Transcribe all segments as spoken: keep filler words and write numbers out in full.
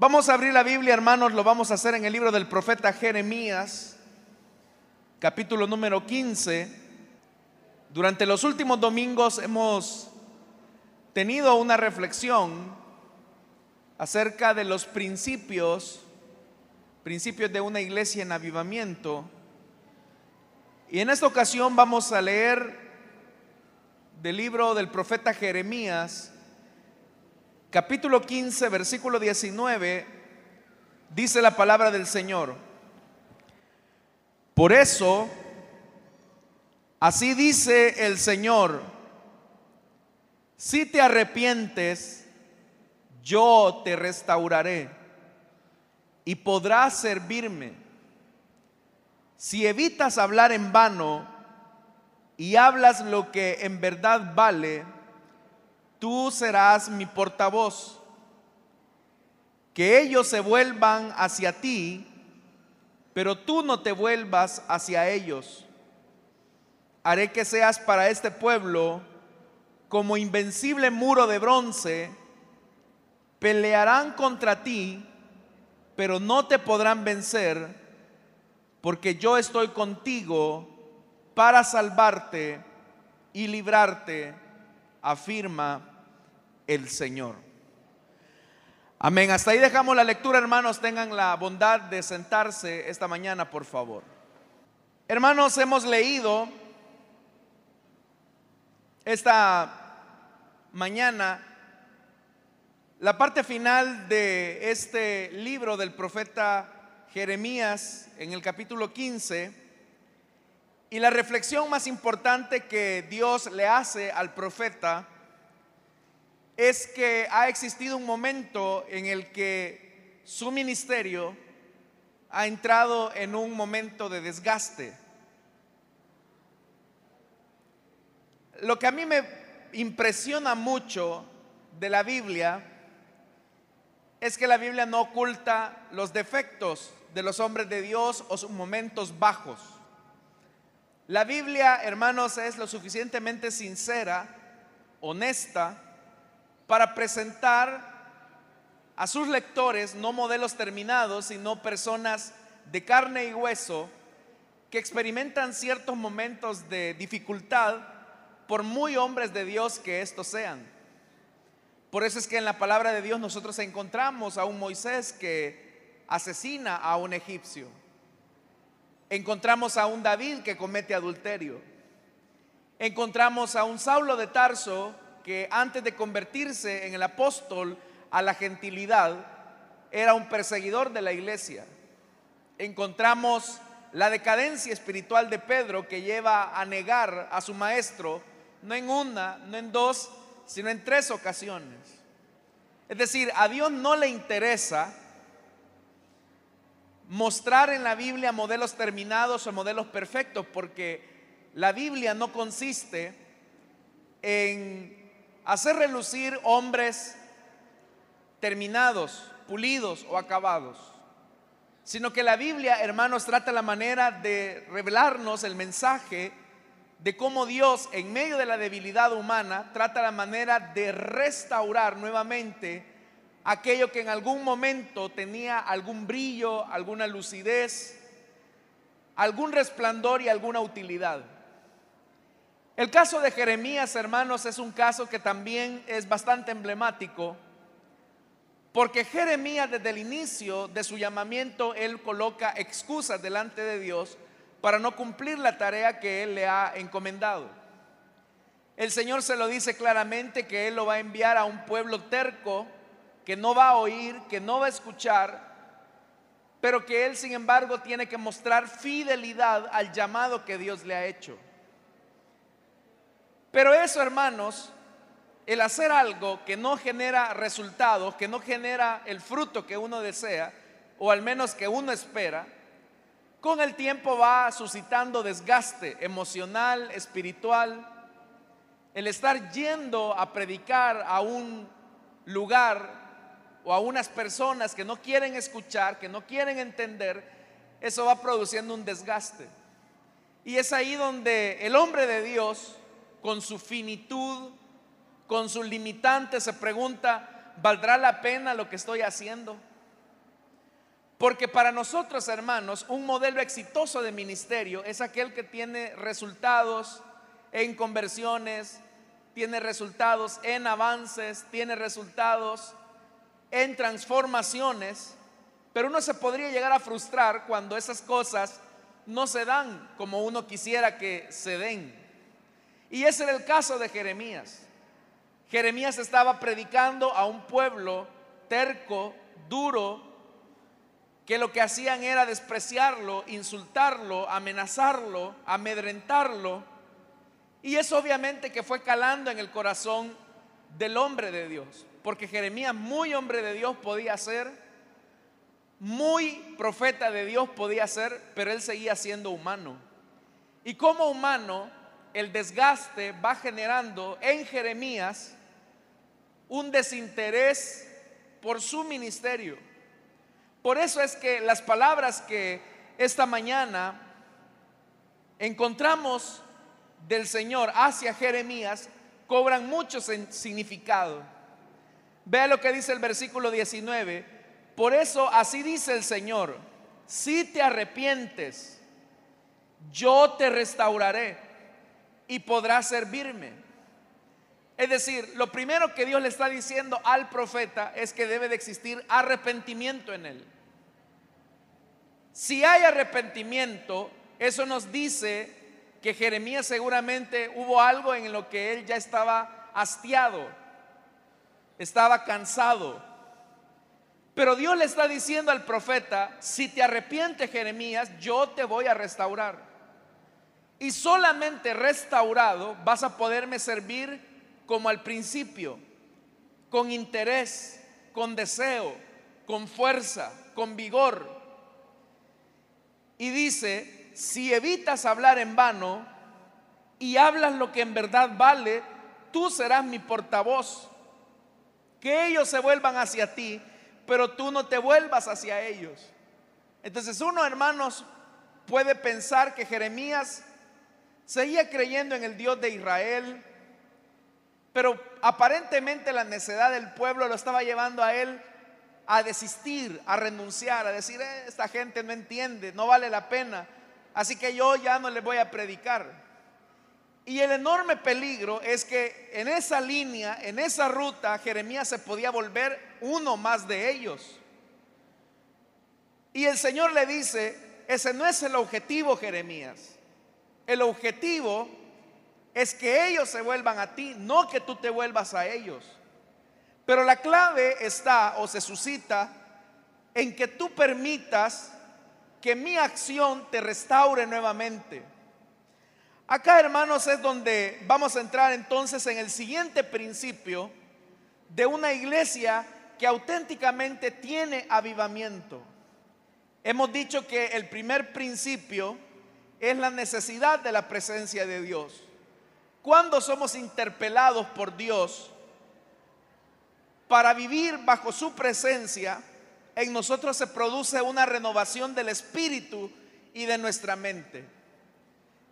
Vamos a abrir la Biblia, hermanos, lo vamos a hacer en el libro del profeta Jeremías, capítulo número quince. Durante los últimos domingos hemos tenido una reflexión acerca de los principios, principios de una iglesia en avivamiento. Y en esta ocasión vamos a leer del libro del profeta Jeremías, capítulo quince, versículo diecinueve, dice la palabra del Señor. Por eso, así dice el Señor: si te arrepientes, yo te restauraré y podrás servirme. Si evitas hablar en vano y hablas lo que en verdad vale, tú serás mi portavoz. Que ellos se vuelvan hacia ti, pero tú no te vuelvas hacia ellos. Haré que seas para este pueblo como invencible muro de bronce. Pelearán contra ti, pero no te podrán vencer, porque yo estoy contigo para salvarte y librarte, afirma el Señor. Amén. Hasta ahí dejamos la lectura, hermanos. Tengan la bondad de sentarse esta mañana, por favor. Hermanos, hemos leído esta mañana la parte final de este libro del profeta Jeremías en el capítulo quince. Y la reflexión más importante que Dios le hace al profeta es que ha existido un momento en el que su ministerio ha entrado en un momento de desgaste. Lo que a mí me impresiona mucho de la Biblia es que la Biblia no oculta los defectos de los hombres de Dios o sus momentos bajos. La Biblia, hermanos, es lo suficientemente sincera, honesta, para presentar a sus lectores no modelos terminados, sino personas de carne y hueso que experimentan ciertos momentos de dificultad, por muy hombres de Dios que estos sean. Por eso es que en la palabra de Dios nosotros encontramos a un Moisés que asesina a un egipcio. Encontramos a un David que comete adulterio. Encontramos a un Saulo de Tarso que antes de convertirse en el apóstol a la gentilidad era un perseguidor de la iglesia. Encontramos la decadencia espiritual de Pedro que lleva a negar a su maestro, no en una, no en dos, sino en tres ocasiones. Es decir, a Dios no le interesa mostrar en la Biblia modelos terminados o modelos perfectos, porque la Biblia no consiste en hacer relucir hombres terminados, pulidos o acabados, sino que la Biblia, hermanos, trata la manera de revelarnos el mensaje de cómo Dios, en medio de la debilidad humana, trata la manera de restaurar nuevamente aquello que en algún momento tenía algún brillo, alguna lucidez, algún resplandor y alguna utilidad. El caso de Jeremías, hermanos, es un caso que también es bastante emblemático, porque Jeremías, desde el inicio de su llamamiento, él coloca excusas delante de Dios para no cumplir la tarea que él le ha encomendado. El Señor se lo dice claramente, que él lo va a enviar a un pueblo terco, que no va a oír, que no va a escuchar, pero que él, sin embargo, tiene que mostrar fidelidad al llamado que Dios le ha hecho. Pero eso, hermanos, el hacer algo que no genera resultados, que no genera el fruto que uno desea, o al menos que uno espera, con el tiempo va suscitando desgaste emocional, espiritual. El estar yendo a predicar a un lugar o a unas personas que no quieren escuchar, que no quieren entender, eso va produciendo un desgaste. Y es ahí donde el hombre de Dios, con su finitud, con sus limitantes, se pregunta: ¿valdrá la pena lo que estoy haciendo? Porque para nosotros, hermanos, un modelo exitoso de ministerio es aquel que tiene resultados en conversiones, tiene resultados en avances, tiene resultados en transformaciones. Pero uno se podría llegar a frustrar cuando esas cosas no se dan como uno quisiera que se den. Y ese era el caso de Jeremías. Jeremías estaba predicando a un pueblo terco, duro, que lo que hacían era despreciarlo, insultarlo, amenazarlo, amedrentarlo. Y eso obviamente que fue calando en el corazón del hombre de Dios. Porque Jeremías, muy hombre de Dios podía ser, muy profeta de Dios podía ser, pero él seguía siendo humano. Y como humano, el desgaste va generando en Jeremías un desinterés por su ministerio. Por eso es que las palabras que esta mañana encontramos del Señor hacia Jeremías cobran mucho significado. Vea lo que dice el versículo diecinueve. Por eso así dice el Señor: si te arrepientes, yo te restauraré y podrás servirme. Es decir, lo primero que Dios le está diciendo al profeta es que debe de existir arrepentimiento en él. Si hay arrepentimiento, eso nos dice que Jeremías seguramente hubo algo en lo que él ya estaba hastiado, estaba cansado. Pero Dios le está diciendo al profeta: si te arrepientes, Jeremías, yo te voy a restaurar. Y solamente restaurado vas a poderme servir como al principio, con interés, con deseo, con fuerza, con vigor. Y dice: si evitas hablar en vano y hablas lo que en verdad vale, tú serás mi portavoz. Que ellos se vuelvan hacia ti, pero tú no te vuelvas hacia ellos. Entonces uno, hermanos, puede pensar que Jeremías seguía creyendo en el Dios de Israel, pero aparentemente la necedad del pueblo lo estaba llevando a él a desistir, a renunciar, a decir: eh, esta gente no entiende, no vale la pena, así que yo ya no les voy a predicar. Y el enorme peligro es que en esa línea, en esa ruta, Jeremías se podía volver uno más de ellos. Y el Señor le dice: ese no es el objetivo, Jeremías. El objetivo es que ellos se vuelvan a ti, no que tú te vuelvas a ellos. Pero la clave está, o se suscita, en que tú permitas que mi acción te restaure nuevamente. Acá, hermanos, es donde vamos a entrar entonces en el siguiente principio de una iglesia que auténticamente tiene avivamiento. Hemos dicho que el primer principio es la necesidad de la presencia de Dios. Cuando somos interpelados por Dios para vivir bajo su presencia, en nosotros se produce una renovación del espíritu y de nuestra mente.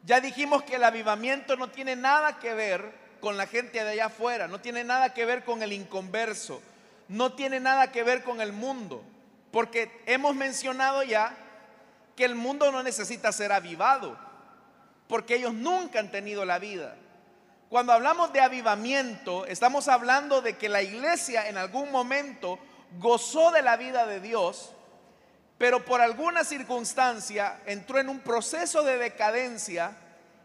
Ya dijimos que el avivamiento no tiene nada que ver con la gente de allá afuera, no tiene nada que ver con el inconverso, no tiene nada que ver con el mundo, porque hemos mencionado ya que el mundo no necesita ser avivado, porque ellos nunca han tenido la vida. Cuando hablamos de avivamiento, estamos hablando de que la iglesia en algún momento gozó de la vida de Dios, pero por alguna circunstancia entró en un proceso de decadencia,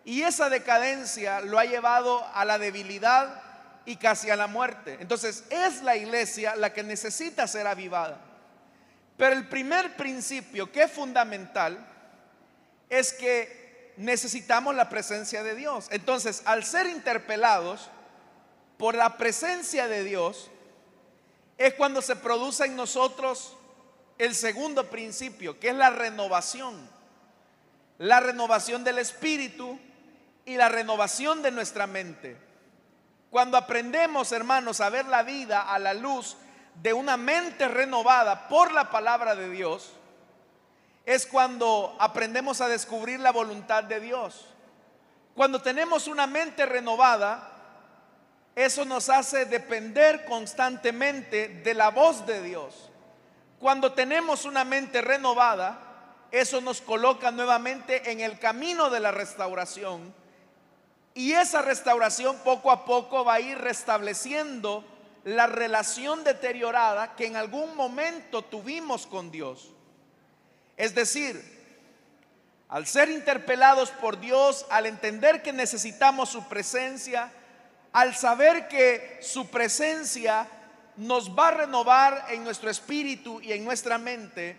y esa decadencia lo ha llevado a la debilidad y casi a la muerte. Entonces es la iglesia la que necesita ser avivada. Pero el primer principio, que es fundamental, es que necesitamos la presencia de Dios. Entonces, al ser interpelados por la presencia de Dios, es cuando se produce en nosotros el segundo principio, que es la renovación. La renovación del espíritu y la renovación de nuestra mente. Cuando aprendemos, hermanos, a ver la vida a la luz de una mente renovada por la palabra de Dios, es cuando aprendemos a descubrir la voluntad de Dios. Cuando tenemos una mente renovada, eso nos hace depender constantemente de la voz de Dios. Cuando tenemos una mente renovada, eso nos coloca nuevamente en el camino de la restauración. Y esa restauración poco a poco va a ir restableciendo la relación deteriorada que en algún momento tuvimos con Dios. Es decir, al ser interpelados por Dios, al entender que necesitamos su presencia, al saber que su presencia nos va a renovar en nuestro espíritu y en nuestra mente,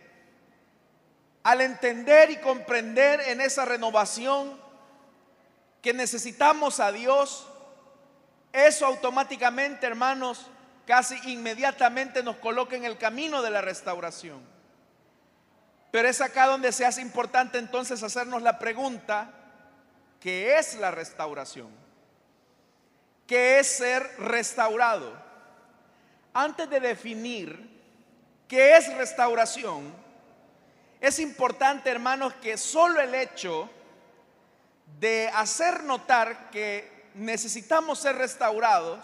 al entender y comprender en esa renovación que necesitamos a Dios, eso automáticamente, hermanos, casi inmediatamente nos coloca en el camino de la restauración. Pero es acá donde se hace importante entonces hacernos la pregunta: ¿qué es la restauración? ¿Qué es ser restaurado? Antes de definir qué es restauración, es importante, hermanos, que solo el hecho de hacer notar que necesitamos ser restaurados,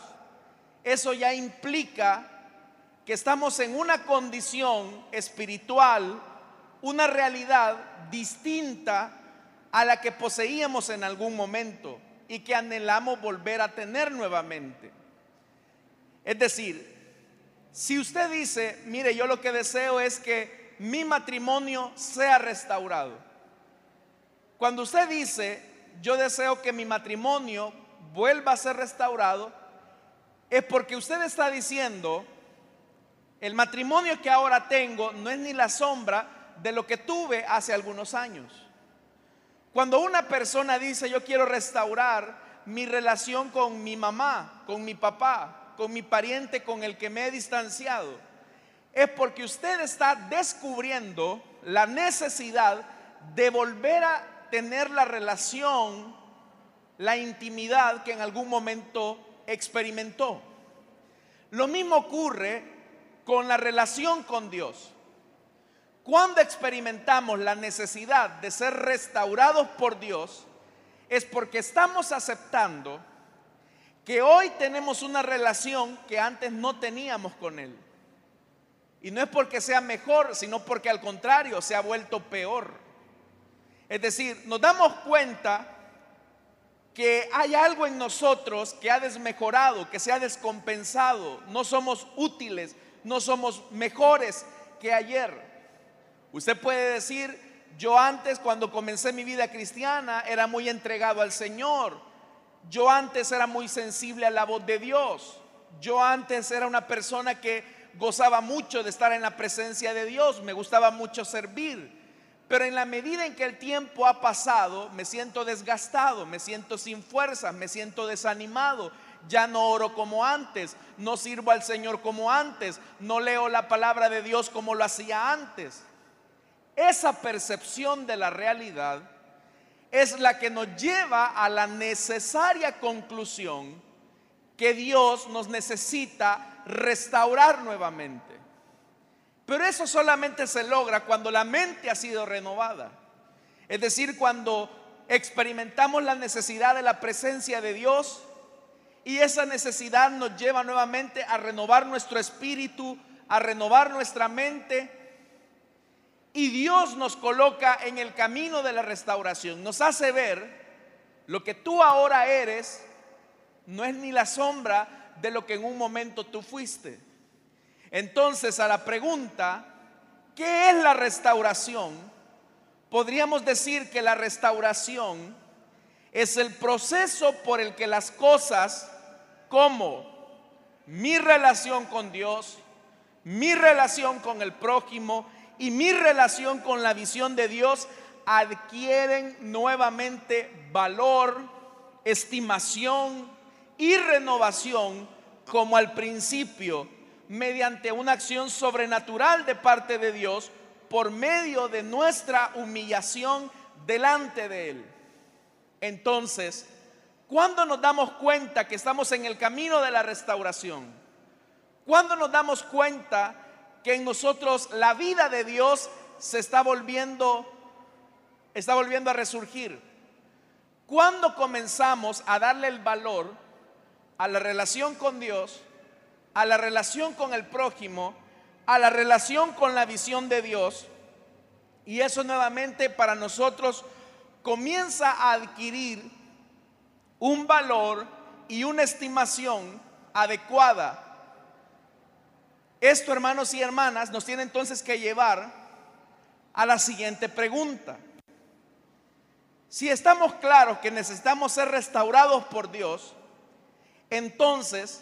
eso ya implica que estamos en una condición espiritual, una realidad distinta a la que poseíamos en algún momento y que anhelamos volver a tener nuevamente. Es decir, si usted dice: mire, yo lo que deseo es que mi matrimonio sea restaurado. Cuando usted dice: yo deseo que mi matrimonio vuelva a ser restaurado, es porque usted está diciendo: el matrimonio que ahora tengo no es ni la sombra de lo que tuve hace algunos años. Cuando una persona dice: yo quiero restaurar mi relación con mi mamá, con mi papá, con mi pariente con el que me he distanciado, es porque usted está descubriendo la necesidad de volver a tener la relación, la intimidad que en algún momento experimentó. Lo mismo ocurre con la relación con Dios. Cuando experimentamos la necesidad de ser restaurados por Dios, es porque estamos aceptando que hoy tenemos una relación que antes no teníamos con Él. Y no es porque sea mejor, sino porque al contrario se ha vuelto peor. Es decir, nos damos cuenta que hay algo en nosotros que ha desmejorado, que se ha descompensado. No somos útiles, no somos mejores que ayer. Usted puede decir: yo antes, cuando comencé mi vida cristiana, era muy entregado al Señor. Yo antes era muy sensible a la voz de Dios. Yo antes era una persona que gozaba mucho de estar en la presencia de Dios. Me gustaba mucho servir. Pero en la medida en que el tiempo ha pasado, me siento desgastado, me siento sin fuerzas, me siento desanimado. Ya no oro como antes, no sirvo al Señor como antes, no leo la palabra de Dios como lo hacía antes. Esa percepción de la realidad es la que nos lleva a la necesaria conclusión que Dios nos necesita restaurar nuevamente. Pero eso solamente se logra cuando la mente ha sido renovada. Es decir, cuando experimentamos la necesidad de la presencia de Dios, y esa necesidad nos lleva nuevamente a renovar nuestro espíritu, a renovar nuestra mente. Y Dios nos coloca en el camino de la restauración. Nos hace ver: lo que tú ahora eres no es ni la sombra de lo que en un momento tú fuiste. Entonces, a la pregunta: ¿qué es la restauración? Podríamos decir que la restauración es el proceso por el que las cosas como mi relación con Dios, mi relación con el prójimo y mi relación con la visión de Dios adquieren nuevamente valor, estimación y renovación como al principio, mediante una acción sobrenatural de parte de Dios por medio de nuestra humillación delante de Él. Entonces, ¿cuándo nos damos cuenta que estamos en el camino de la restauración? ¿Cuándo nos damos cuenta que en nosotros la vida de Dios se está volviendo, está volviendo a resurgir? Cuando comenzamos a darle el valor a la relación con Dios, a la relación con el prójimo, a la relación con la visión de Dios, y eso nuevamente para nosotros comienza a adquirir un valor y una estimación adecuada. Esto, hermanos y hermanas, nos tiene entonces que llevar a la siguiente pregunta. Si estamos claros que necesitamos ser restaurados por Dios, entonces,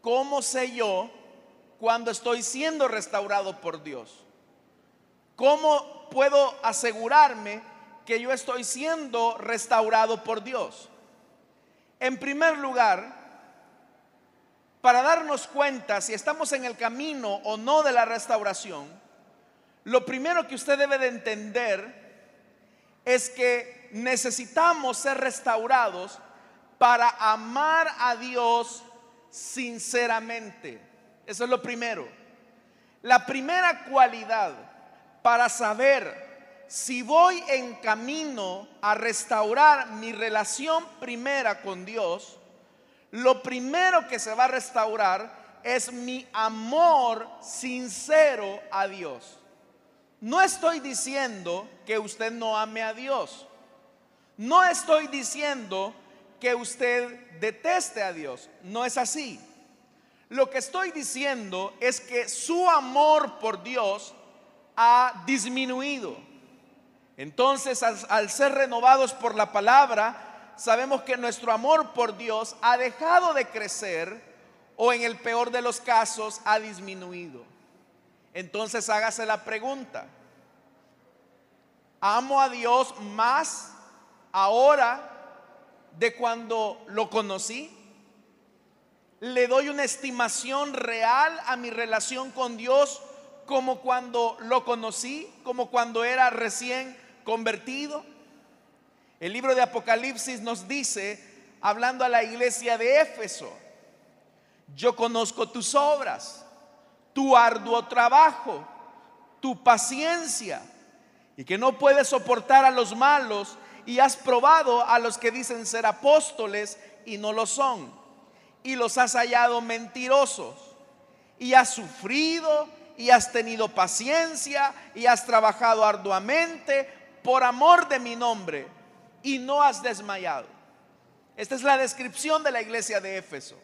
¿cómo sé yo cuando estoy siendo restaurado por Dios? ¿Cómo puedo asegurarme que yo estoy siendo restaurado por Dios? En primer lugar, para darnos cuenta si estamos en el camino o no de la restauración, lo primero que usted debe de entender es que necesitamos ser restaurados para amar a Dios sinceramente. Eso es lo primero. La primera cualidad para saber si voy en camino a restaurar mi relación primera con Dios, lo primero que se va a restaurar es mi amor sincero a Dios. No estoy diciendo que usted no ame a Dios. No estoy diciendo que usted deteste a Dios. No es así. Lo que estoy diciendo es que su amor por Dios ha disminuido. Entonces, al, al ser renovados por la palabra, sabemos que nuestro amor por Dios ha dejado de crecer, o en el peor de los casos ha disminuido. Entonces hágase la pregunta: ¿amo a Dios más ahora de cuando lo conocí? ¿Le doy una estimación real a mi relación con Dios como cuando lo conocí, como cuando era recién convertido? El libro de Apocalipsis nos dice, hablando a la iglesia de Éfeso: yo conozco tus obras, tu arduo trabajo, tu paciencia, y que no puedes soportar a los malos, y has probado a los que dicen ser apóstoles y no lo son, y los has hallado mentirosos, y has sufrido, y has tenido paciencia, y has trabajado arduamente por amor de mi nombre, y no has desmayado. Esta es la descripción de la iglesia de Éfeso.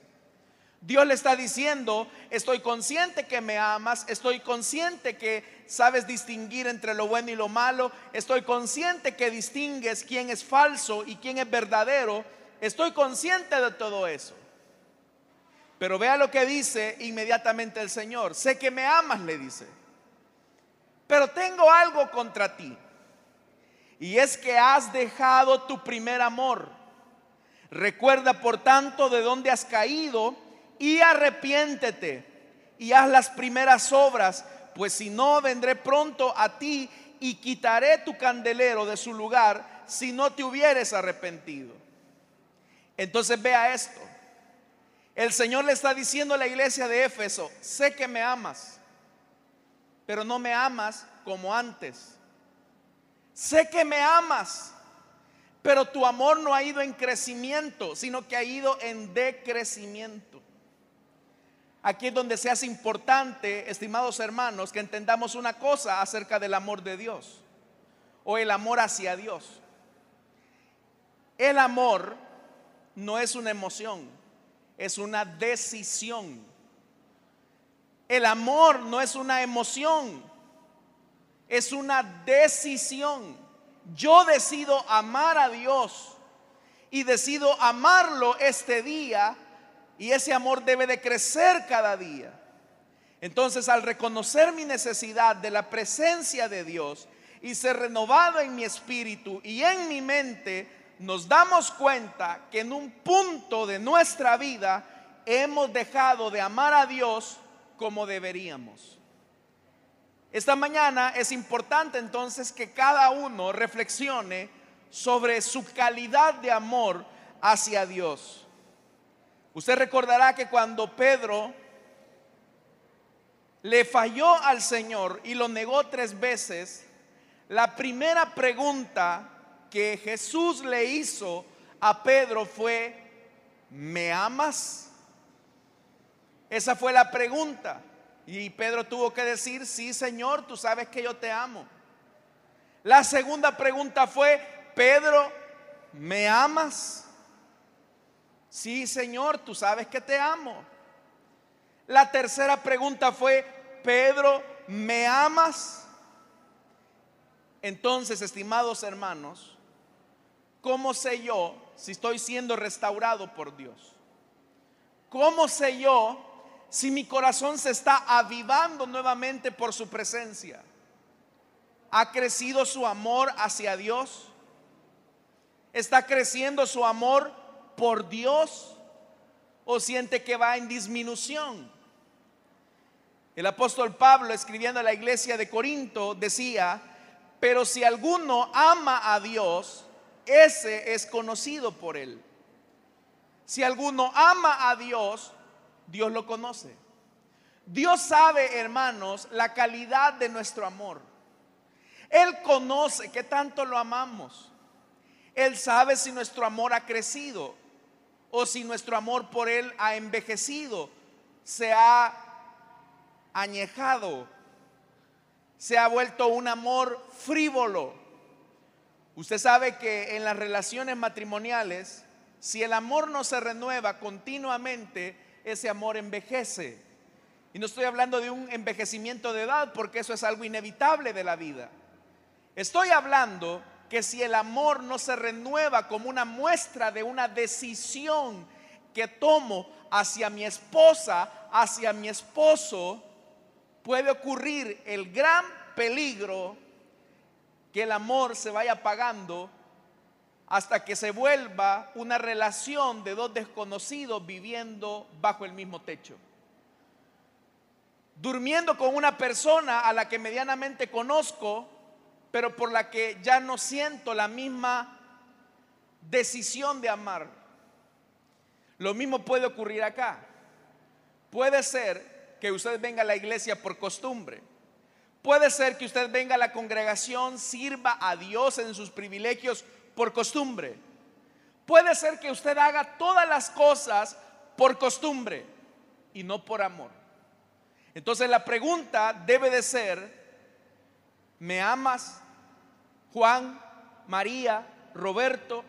Dios le está diciendo: estoy consciente que me amas, estoy consciente que sabes distinguir entre lo bueno y lo malo, estoy consciente que distingues quién es falso y quién es verdadero, estoy consciente de todo eso. Pero vea lo que dice inmediatamente el Señor: sé que me amas, le dice, pero tengo algo contra ti. Y es que has dejado tu primer amor. Recuerda por tanto de dónde has caído y arrepiéntete y haz las primeras obras, pues si no vendré pronto a ti y quitaré tu candelero de su lugar si no te hubieres arrepentido. Entonces vea esto. El Señor le está diciendo a la iglesia de Éfeso: sé que me amas, pero no me amas como antes. Sé que me amas, pero tu amor no ha ido en crecimiento, sino que ha ido en decrecimiento. Aquí es donde se hace importante, estimados hermanos, que entendamos una cosa acerca del amor de Dios, o el amor hacia Dios. El amor no es una emoción, es una decisión. El amor no es una emoción, es una decisión. Yo decido amar a Dios y decido amarlo este día, y ese amor debe de crecer cada día. Entonces, al reconocer mi necesidad de la presencia de Dios y ser renovado en mi espíritu y en mi mente, nos damos cuenta que en un punto de nuestra vida hemos dejado de amar a Dios como deberíamos. Esta mañana es importante entonces que cada uno reflexione sobre su calidad de amor hacia Dios. Usted recordará que cuando Pedro le falló al Señor y lo negó tres veces, la primera pregunta que Jesús le hizo a Pedro fue: ¿me amas? Esa fue la pregunta. Y Pedro tuvo que decir: sí, Señor, tú sabes que yo te amo. La segunda pregunta fue: Pedro, ¿me amas? Sí, Señor, tú sabes que te amo. La tercera pregunta fue: Pedro, ¿me amas? Entonces, estimados hermanos, ¿cómo sé yo si estoy siendo restaurado por Dios? ¿Cómo sé yo si mi corazón se está avivando nuevamente por su presencia? ¿Ha crecido su amor hacia Dios? ¿Está creciendo su amor por Dios? ¿O siente que va en disminución? El apóstol Pablo, escribiendo a la iglesia de Corinto, decía: pero si alguno ama a Dios, ese es conocido por él. Si alguno ama a Dios, Dios lo conoce. Dios sabe, hermanos, la calidad de nuestro amor. Él conoce que tanto lo amamos. Él sabe si nuestro amor ha crecido o si nuestro amor por él ha envejecido, se ha añejado, se ha vuelto un amor frívolo. Usted sabe que en las relaciones matrimoniales, si el amor no se renueva continuamente, ese amor envejece. Y no estoy hablando de un envejecimiento de edad, porque eso es algo inevitable de la vida. Estoy hablando que si el amor no se renueva como una muestra de una decisión que tomo hacia mi esposa, hacia mi esposo, puede ocurrir el gran peligro que el amor se vaya apagando hasta que se vuelva una relación de dos desconocidos viviendo bajo el mismo techo. Durmiendo con una persona a la que medianamente conozco, pero por la que ya no siento la misma decisión de amar. Lo mismo puede ocurrir acá. Puede ser que usted venga a la iglesia por costumbre. Puede ser que usted venga a la congregación, sirva a Dios en sus privilegios por costumbre. Puede ser que usted haga todas las cosas por costumbre y no por amor. Entonces la pregunta debe de ser: ¿me amas, Juan, María, Roberto?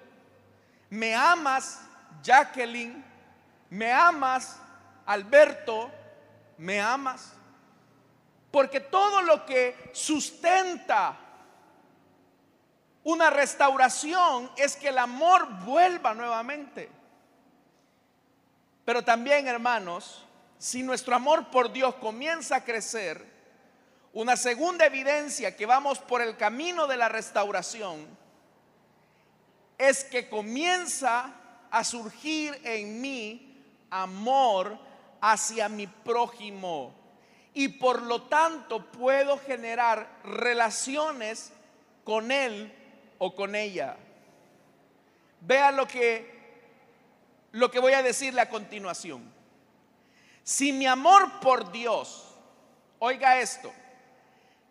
¿Me amas, Jacqueline? ¿Me amas, Alberto? ¿Me amas? Porque todo lo que sustenta una restauración es que el amor vuelva nuevamente. Pero también, hermanos, si nuestro amor por Dios comienza a crecer, una segunda evidencia que vamos por el camino de la restauración es que comienza a surgir en mí amor hacia mi prójimo, y por lo tanto puedo generar relaciones con él o con ella. Vea lo que lo que voy a decirle a continuación. Si mi amor por Dios, oiga esto,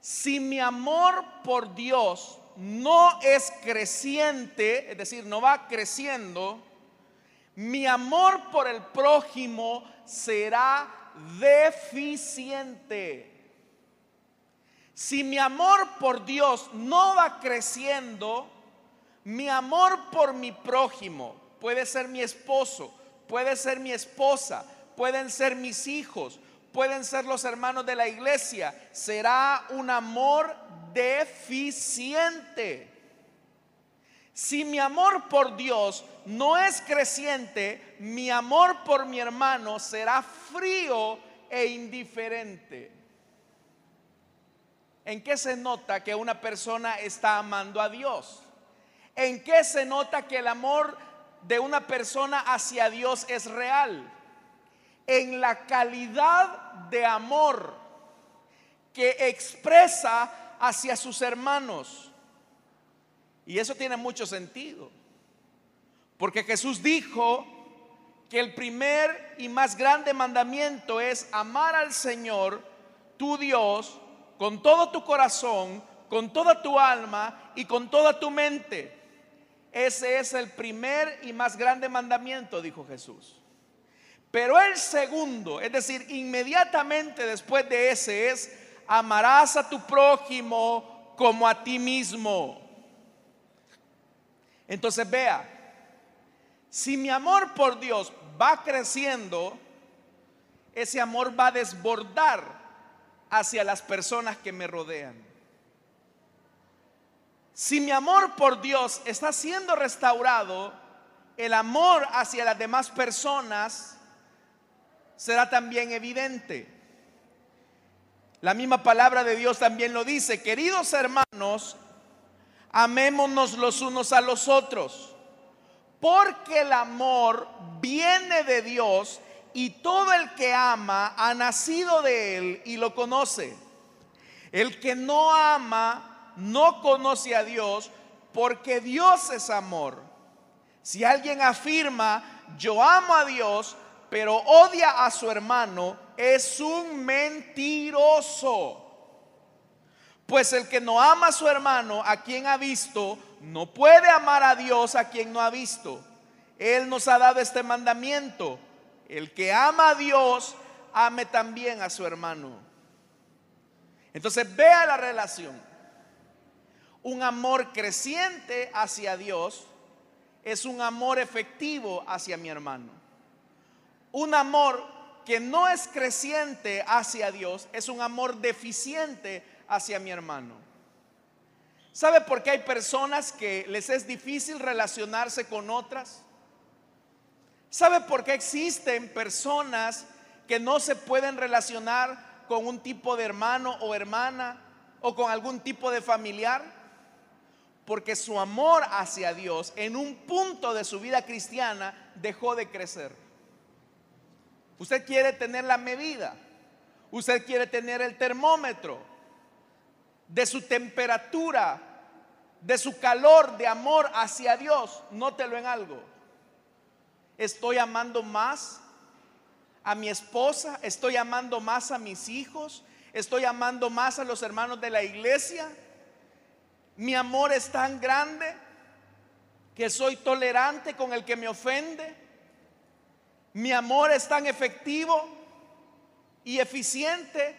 si mi amor por Dios no es creciente, es decir, no va creciendo, mi amor por el prójimo será deficiente. Si mi amor por Dios no va creciendo, mi amor por mi prójimo, puede ser mi esposo, puede ser mi esposa, pueden ser mis hijos, pueden ser los hermanos de la iglesia, será un amor deficiente. Si mi amor por Dios no es creciente, mi amor por mi hermano será frío e indiferente. ¿En qué se nota que una persona está amando a Dios? ¿En qué se nota que el amor de una persona hacia Dios es real? En la calidad de amor que expresa hacia sus hermanos. Y eso tiene mucho sentido, porque Jesús dijo que el primer y más grande mandamiento es amar al Señor tu Dios con todo tu corazón, con toda tu alma y con toda tu mente. Ese es el primer y más grande mandamiento, dijo Jesús. Pero el segundo, es decir, inmediatamente después de ese, es: amarás a tu prójimo como a ti mismo. Entonces vea, si mi amor por Dios va creciendo, ese amor va a desbordar hacia las personas que me rodean. Si mi amor por Dios está siendo restaurado, el amor hacia las demás personas será también evidente. La misma palabra de Dios también lo dice: queridos hermanos, amémonos los unos a los otros, porque el amor viene de Dios, y todo el que ama ha nacido de él y lo conoce. El que no ama no conoce a Dios, porque Dios es amor. Si alguien afirma yo amo a Dios pero odia a su hermano, es un mentiroso. Pues el que no ama a su hermano a quien ha visto, no puede amar a Dios a quien no ha visto. Él nos ha dado este mandamiento: el que ama a Dios, ame también a su hermano. Entonces vea la relación. Un amor creciente hacia Dios es un amor efectivo hacia mi hermano. Un amor que no es creciente hacia Dios es un amor deficiente hacia mi hermano. ¿Sabe por qué hay personas que les es difícil relacionarse con otras? ¿Sabe por qué existen personas que no se pueden relacionar con un tipo de hermano o hermana o con algún tipo de familiar? Porque su amor hacia Dios en un punto de su vida cristiana dejó de crecer. Usted quiere tener la medida, usted quiere tener el termómetro de su temperatura, de su calor de amor hacia Dios. Nótelo en algo: estoy amando más a mi esposa, estoy amando más a mis hijos, estoy amando más a los hermanos de la iglesia. Mi amor es tan grande que soy tolerante con el que me ofende. Mi amor es tan efectivo y eficiente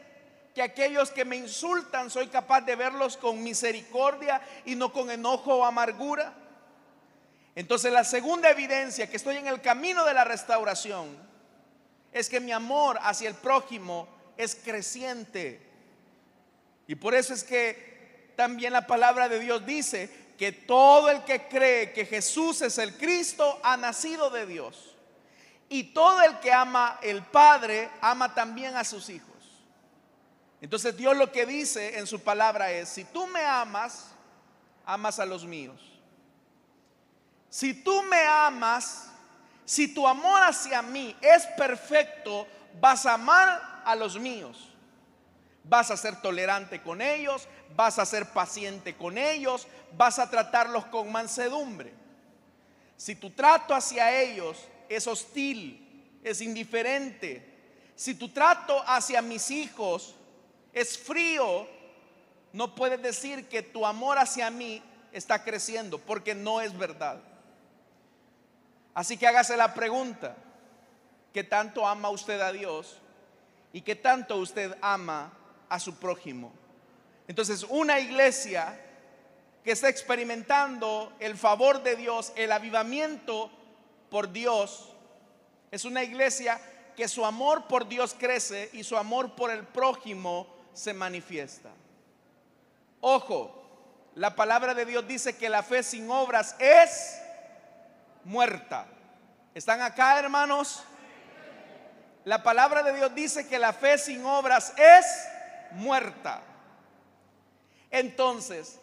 que aquellos que me insultan soy capaz de verlos con misericordia y no con enojo o amargura. Entonces la segunda evidencia que estoy en el camino de la restauración es que mi amor hacia el prójimo es creciente. Y por eso es que también la palabra de Dios dice que todo el que cree que Jesús es el Cristo ha nacido de Dios. Y todo el que ama el Padre ama también a sus hijos. Entonces Dios lo que dice en su palabra es: si tú me amas, amas a los míos. Si tú me amas, si tu amor hacia mí es perfecto, vas a amar a los míos. Vas a ser tolerante con ellos, vas a ser paciente con ellos, vas a tratarlos con mansedumbre. Si tu trato hacia ellos es hostil, es indiferente, si tu trato hacia mis hijos es frío, no puedes decir que tu amor hacia mí está creciendo, porque no es verdad. Así que hágase la pregunta: ¿qué tanto ama usted a Dios y qué tanto usted ama a su prójimo? Entonces, una iglesia que está experimentando el favor de Dios, el avivamiento por Dios, es una iglesia que su amor por Dios crece y su amor por el prójimo se manifiesta. Ojo, la palabra de Dios dice que la fe sin obras es muerta. ¿Están acá, hermanos? La palabra de Dios dice que la fe sin obras es muerta. Entonces,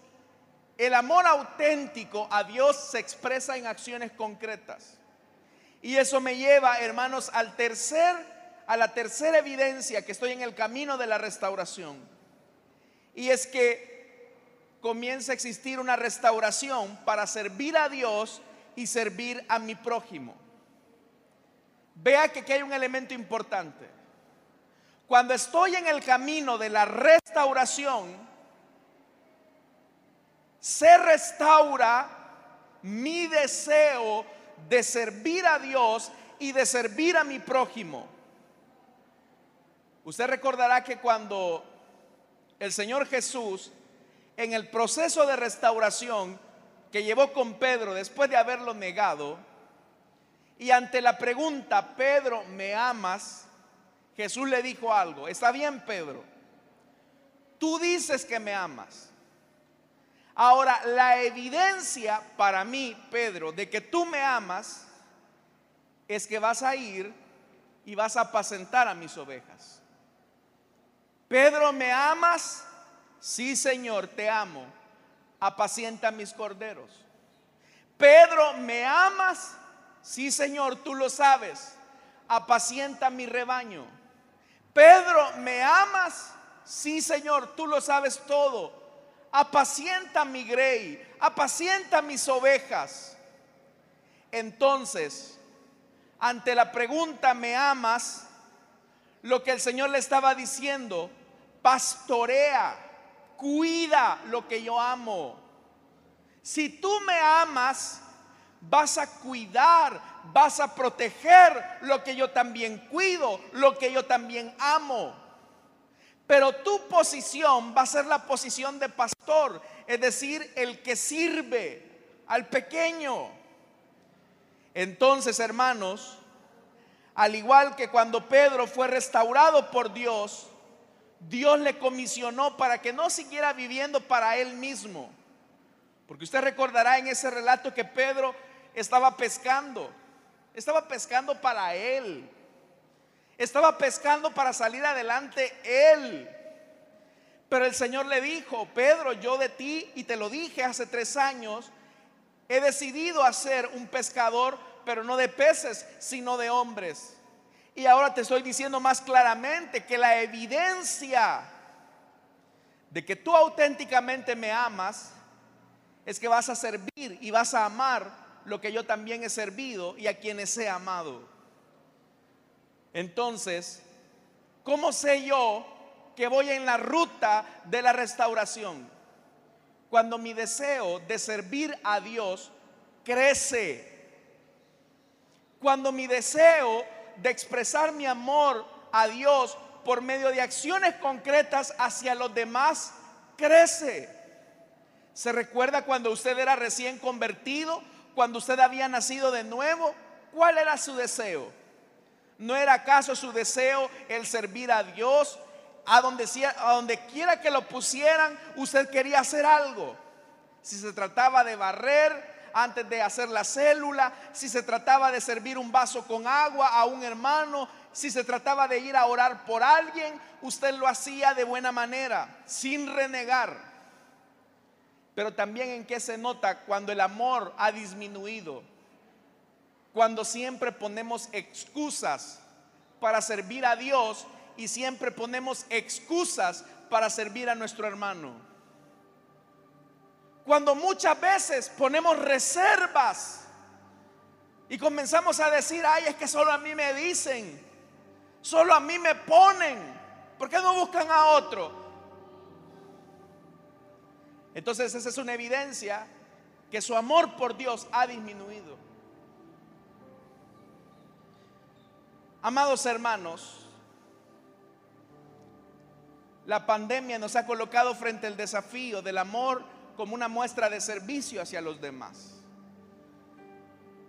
el amor auténtico a Dios se expresa en acciones concretas. Y eso me lleva, hermanos, al tercer, a la tercera evidencia que estoy en el camino de la restauración. Y es que comienza a existir una restauración para servir a Dios y servir a mi prójimo. Vea que aquí hay un elemento importante. Cuando estoy en el camino de la restauración, se restaura mi deseo de servir a Dios y de servir a mi prójimo. Usted recordará que cuando el Señor Jesús, en el proceso de restauración que llevó con Pedro después de haberlo negado, y ante la pregunta, Pedro, ¿me amas?, Jesús le dijo algo. Está bien, Pedro, tú dices que me amas. Ahora, la evidencia para mí, Pedro, de que tú me amas, es que vas a ir y vas a apacentar a mis ovejas. Pedro, ¿me amas? Sí, Señor, te amo. Apacienta mis corderos. Pedro, ¿me amas? Sí, Señor, tú lo sabes. Apacienta mi rebaño. Pedro, ¿me amas? Sí, Señor, tú lo sabes todo. Apacienta mi grey, apacienta mis ovejas. Entonces, ante la pregunta, ¿me amas?, lo que el Señor le estaba diciendo: pastorea, cuida lo que yo amo. Si tú me amas, vas a cuidar, vas a proteger lo que yo también cuido, lo que yo también amo. Pero tu posición va a ser la posición de pastor, es decir, el que sirve al pequeño. Entonces, hermanos, al igual que cuando Pedro fue restaurado por Dios, Dios le comisionó para que no siguiera viviendo para él mismo. Porque usted recordará en ese relato que Pedro estaba pescando, estaba pescando para él, estaba pescando para salir adelante él. Pero el Señor le dijo: Pedro, yo de ti, y te lo dije hace tres años, he decidido hacer un pescador, pero no de peces, sino de hombres. Y ahora te estoy diciendo más claramente que la evidencia de que tú auténticamente me amas es que vas a servir y vas a amar lo que yo también he servido y a quienes he amado. Entonces, ¿cómo sé yo que voy en la ruta de la restauración? Cuando mi deseo de servir a Dios crece, cuando mi deseo de expresar mi amor a Dios por medio de acciones concretas hacia los demás crece. ¿Se recuerda cuando usted era recién convertido? Cuando usted había nacido de nuevo, ¿cuál era su deseo? ¿No era acaso su deseo el servir a Dios? A donde, a donde quiera que lo pusieran, usted quería hacer algo. Si se trataba de barrer antes de hacer la célula, si se trataba de servir un vaso con agua a un hermano, si se trataba de ir a orar por alguien, usted lo hacía de buena manera, sin renegar. Pero también en qué se nota cuando el amor ha disminuido, cuando siempre ponemos excusas para servir a Dios y siempre ponemos excusas para servir a nuestro hermano. Cuando muchas veces ponemos reservas y comenzamos a decir: ay, es que solo a mí me dicen, solo a mí me ponen, ¿por qué no buscan a otro? Entonces esa es una evidencia que su amor por Dios ha disminuido. Amados hermanos, la pandemia nos ha colocado frente al desafío del amor como una muestra de servicio hacia los demás.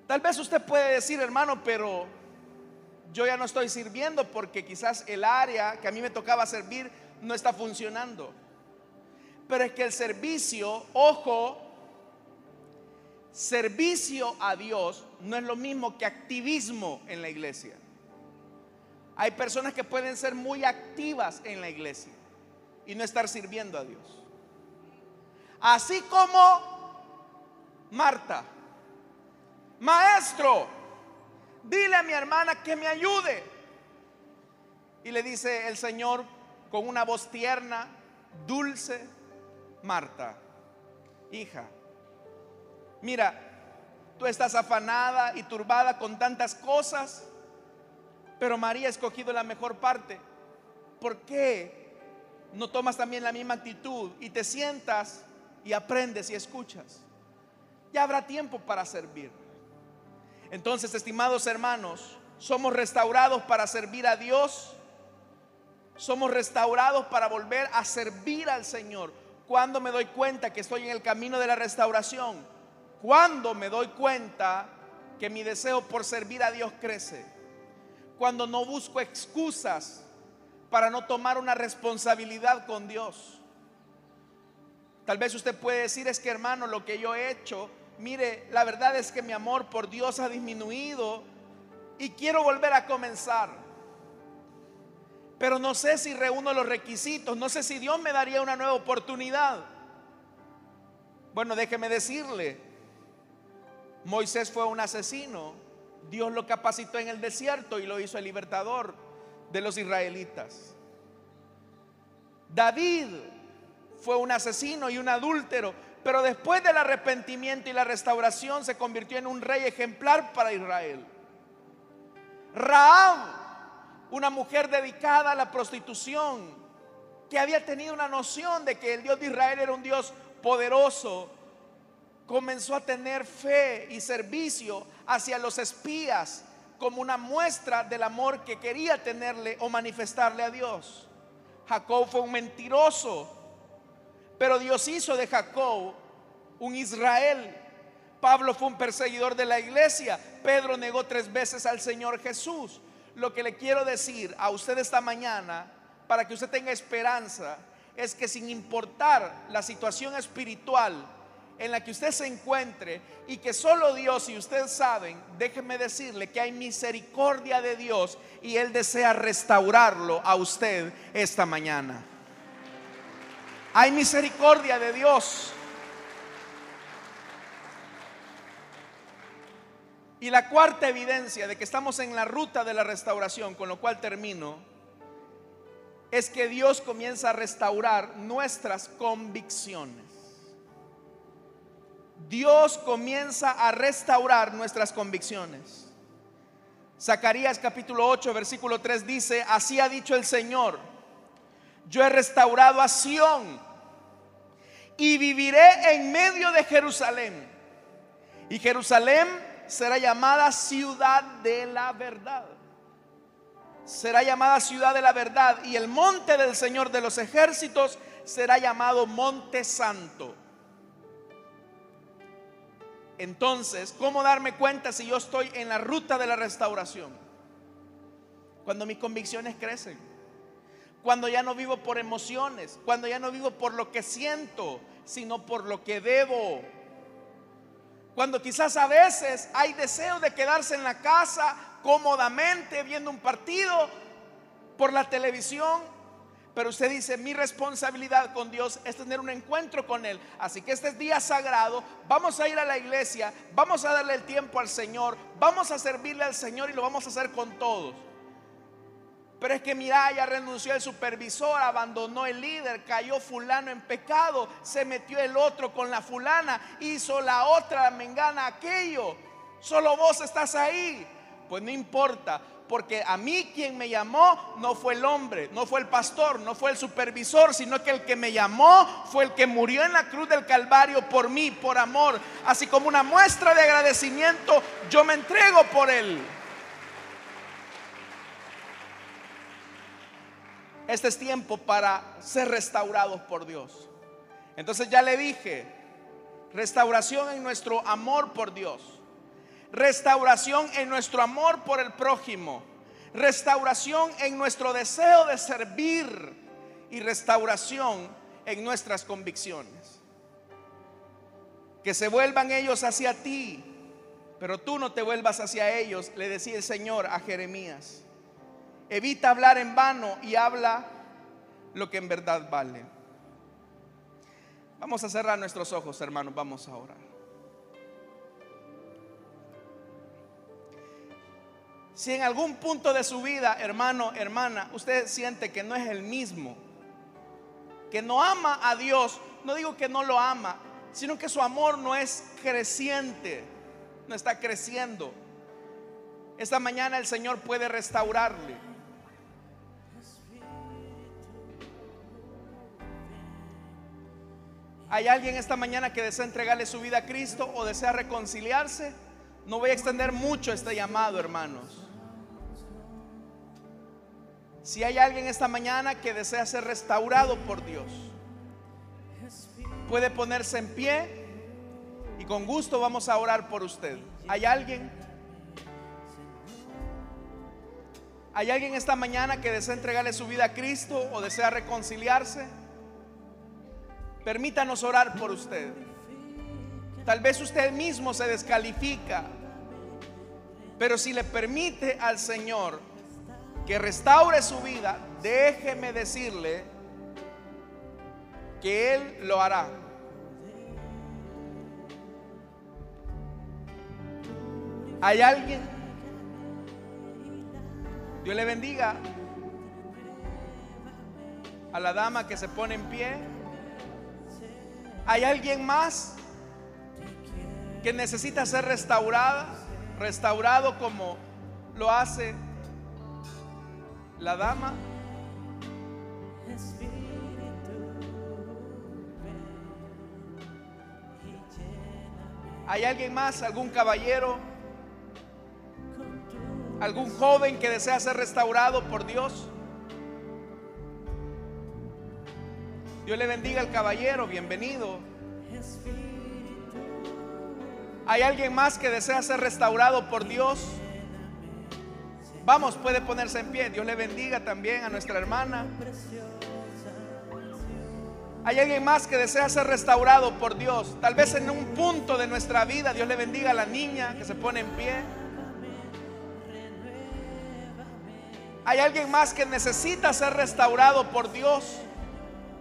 Tal vez usted puede decir: hermano, pero yo ya no estoy sirviendo porque quizás el área que a mí me tocaba servir no está funcionando. Pero es que el servicio, ojo, servicio a Dios no es lo mismo que activismo en la iglesia. Hay personas que pueden ser muy activas en la iglesia y no estar sirviendo a Dios. Así como Marta: maestro, dile a mi hermana que me ayude. Y le dice el Señor con una voz tierna, dulce: Marta, hija, mira, tú estás afanada y turbada con tantas cosas, pero María ha escogido la mejor parte. ¿Por qué no tomas también la misma actitud y te sientas y aprendes y escuchas? Ya habrá tiempo para servir. Entonces, estimados hermanos, somos restaurados para servir a Dios. Somos restaurados para volver a servir al Señor. ¿Cuándo me doy cuenta que estoy en el camino de la restauración? ¿Cuándo me doy cuenta que mi deseo por servir a Dios crece? Cuando no busco excusas para no tomar una responsabilidad con Dios. Tal vez usted puede decir: es que, hermano, lo que yo he hecho, mire, la verdad es que mi amor por Dios ha disminuido y quiero volver a comenzar, pero no sé si reúno los requisitos, no sé si Dios me daría una nueva oportunidad. Bueno, déjeme decirle, Moisés fue un asesino. Dios lo capacitó en el desierto y lo hizo el libertador de los israelitas. David fue un asesino y un adúltero, pero después del arrepentimiento y la restauración se convirtió en un rey ejemplar para Israel. Rahab, una mujer dedicada a la prostitución, que había tenido una noción de que el Dios de Israel era un Dios poderoso, comenzó a tener fe y servicio hacia los espías como una muestra del amor que quería tenerle o manifestarle a Dios. Jacob fue un mentiroso, pero Dios hizo de Jacob un Israel. Pablo fue un perseguidor de la iglesia. Pedro negó tres veces al Señor Jesús. Lo que le quiero decir a usted esta mañana, para que usted tenga esperanza, es que sin importar la situación espiritual en la que usted se encuentre, y que solo Dios y usted saben, déjenme decirle que hay misericordia de Dios y Él desea restaurarlo a usted esta mañana. Hay misericordia de Dios. Y la cuarta evidencia de que estamos en la ruta de la restauración, con lo cual termino, es que Dios comienza a restaurar nuestras convicciones. Dios comienza a restaurar nuestras convicciones. Zacarías capítulo ocho versículo tres dice: así ha dicho el Señor, yo he restaurado a Sion y viviré en medio de Jerusalén, y Jerusalén será llamada ciudad de la verdad. Será llamada ciudad de la verdad. Y el monte del Señor de los ejércitos será llamado monte santo. Entonces, ¿cómo darme cuenta si yo estoy en la ruta de la restauración? Cuando mis convicciones crecen, cuando ya no vivo por emociones, cuando ya no vivo por lo que siento, sino por lo que debo. Cuando quizás a veces hay deseo de quedarse en la casa cómodamente viendo un partido por la televisión, pero usted dice: mi responsabilidad con Dios es tener un encuentro con Él, así que este es día sagrado, vamos a ir a la iglesia, vamos a darle el tiempo al Señor, vamos a servirle al Señor y lo vamos a hacer con todos. Pero es que mira, ya renunció el supervisor, abandonó el líder, cayó fulano en pecado, se metió el otro con la fulana, hizo la otra, la mengana, aquello. Solo vos estás ahí. Pues no importa, porque a mí quien me llamó no fue el hombre, no fue el pastor, no fue el supervisor, sino que el que me llamó fue el que murió en la cruz del Calvario por mí, por amor. Así como una muestra de agradecimiento, yo me entrego por Él. Este es tiempo para ser restaurados por Dios. Entonces ya le dije, restauración en nuestro amor por Dios, restauración en nuestro amor por el prójimo, restauración en nuestro deseo de servir y restauración en nuestras convicciones. Que se vuelvan ellos hacia ti, pero tú no te vuelvas hacia ellos, le decía el Señor a Jeremías. Evita hablar en vano y habla lo que en verdad vale. Vamos a cerrar nuestros ojos, hermanos, vamos a orar. Si en algún punto de su vida, hermano, hermana, usted siente que no es el mismo, que no ama a Dios, no digo que no lo ama, sino que su amor no es creciente, no está creciendo, esta mañana el Señor puede restaurarle. ¿Hay alguien esta mañana que desea entregarle su vida a Cristo o desea reconciliarse? No voy a extender mucho este llamado, hermanos. Si hay alguien esta mañana que desea ser restaurado por Dios, puede ponerse en pie y con gusto vamos a orar por usted. ¿Hay alguien? ¿Hay alguien esta mañana que desea entregarle su vida a Cristo o desea reconciliarse? Permítanos orar por usted. Tal vez usted mismo se descalifica, pero si le permite al Señor que restaure su vida, déjeme decirle que Él lo hará. ¿Hay alguien? Dios le bendiga a la dama que se pone en pie. ¿Hay alguien más que necesita ser restaurada, restaurado como lo hace la dama? ¿Hay alguien más? ¿Algún caballero? ¿Algún joven que desea ser restaurado por Dios? Dios le bendiga al caballero, bienvenido. ¿Hay alguien más que desea ser restaurado por Dios? Vamos, puede ponerse en pie. Dios le bendiga también a nuestra hermana. Hay alguien más que desea ser restaurado por Dios. Tal vez en un punto de nuestra vida. Dios le bendiga a la niña que se pone en pie. Hay alguien más que necesita ser restaurado por Dios.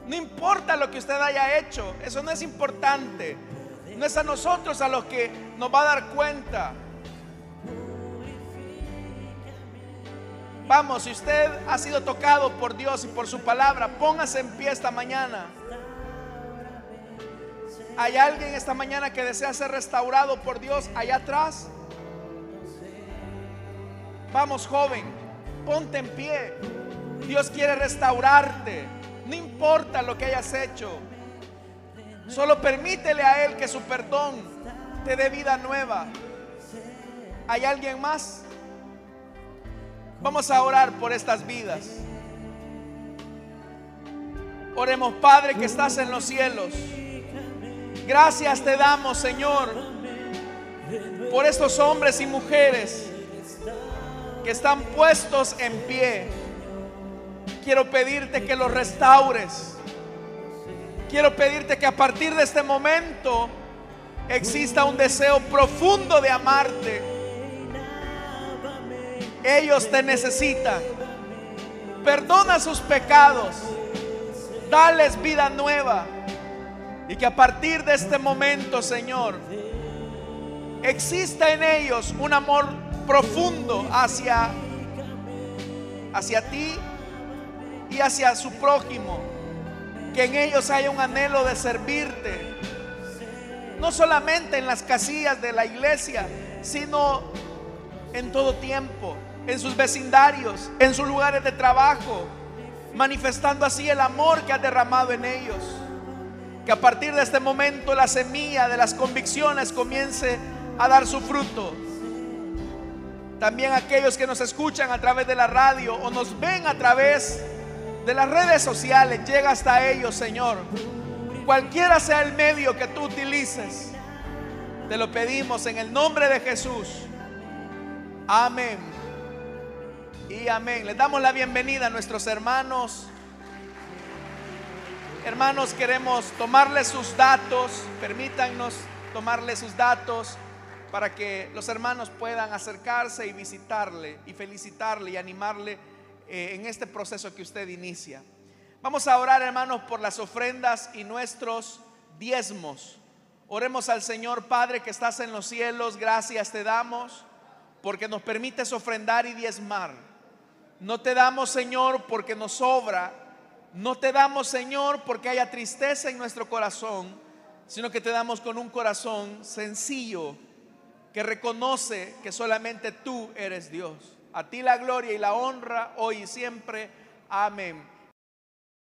No importa lo que usted haya hecho, eso no es importante. No es a nosotros a los que nos va a dar cuenta. Vamos, si usted ha sido tocado por Dios y por su palabra, póngase en pie esta mañana. ¿Hay alguien esta mañana que desea ser restaurado por Dios allá atrás? Vamos, joven, ponte en pie. Dios quiere restaurarte. No importa lo que hayas hecho, solo permítele a Él que su perdón te dé vida nueva. ¿Hay alguien más? Vamos a orar por estas vidas. Oremos. Padre que estás en los cielos, gracias te damos, Señor, por estos hombres y mujeres que están puestos en pie. Quiero pedirte que los restaures. Quiero pedirte que a partir de este momento exista un deseo profundo de amarte. Ellos te necesitan. Perdona sus pecados. Dales vida nueva. Y que a partir de este momento, Señor, exista en ellos un amor profundo hacia, hacia ti y hacia su prójimo. Que en ellos haya un anhelo de servirte. No solamente en las casillas de la iglesia, sino en todo tiempo, en sus vecindarios, en sus lugares de trabajo, manifestando así el amor que has derramado en ellos. Que a partir de este momento la semilla de las convicciones comience a dar su fruto. También aquellos que nos escuchan a través de la radio o nos ven a través de las redes sociales, llega hasta ellos, Señor. Cualquiera sea el medio que tú utilices, te lo pedimos en el nombre de Jesús. Amén y amén. Les damos la bienvenida a nuestros hermanos. Hermanos, queremos tomarles sus datos. Permítannos tomarles sus datos para que los hermanos puedan acercarse y visitarle y felicitarle y animarle eh, en este proceso que usted inicia. Vamos a orar, hermanos, por las ofrendas y nuestros diezmos. Oremos al Señor. Padre que estás en los cielos, gracias te damos porque nos permites ofrendar y diezmar. No te damos, Señor, porque nos sobra. No te damos, Señor, porque haya tristeza en nuestro corazón, sino que te damos con un corazón sencillo que reconoce que solamente tú eres Dios. A ti la gloria y la honra hoy y siempre. Amén.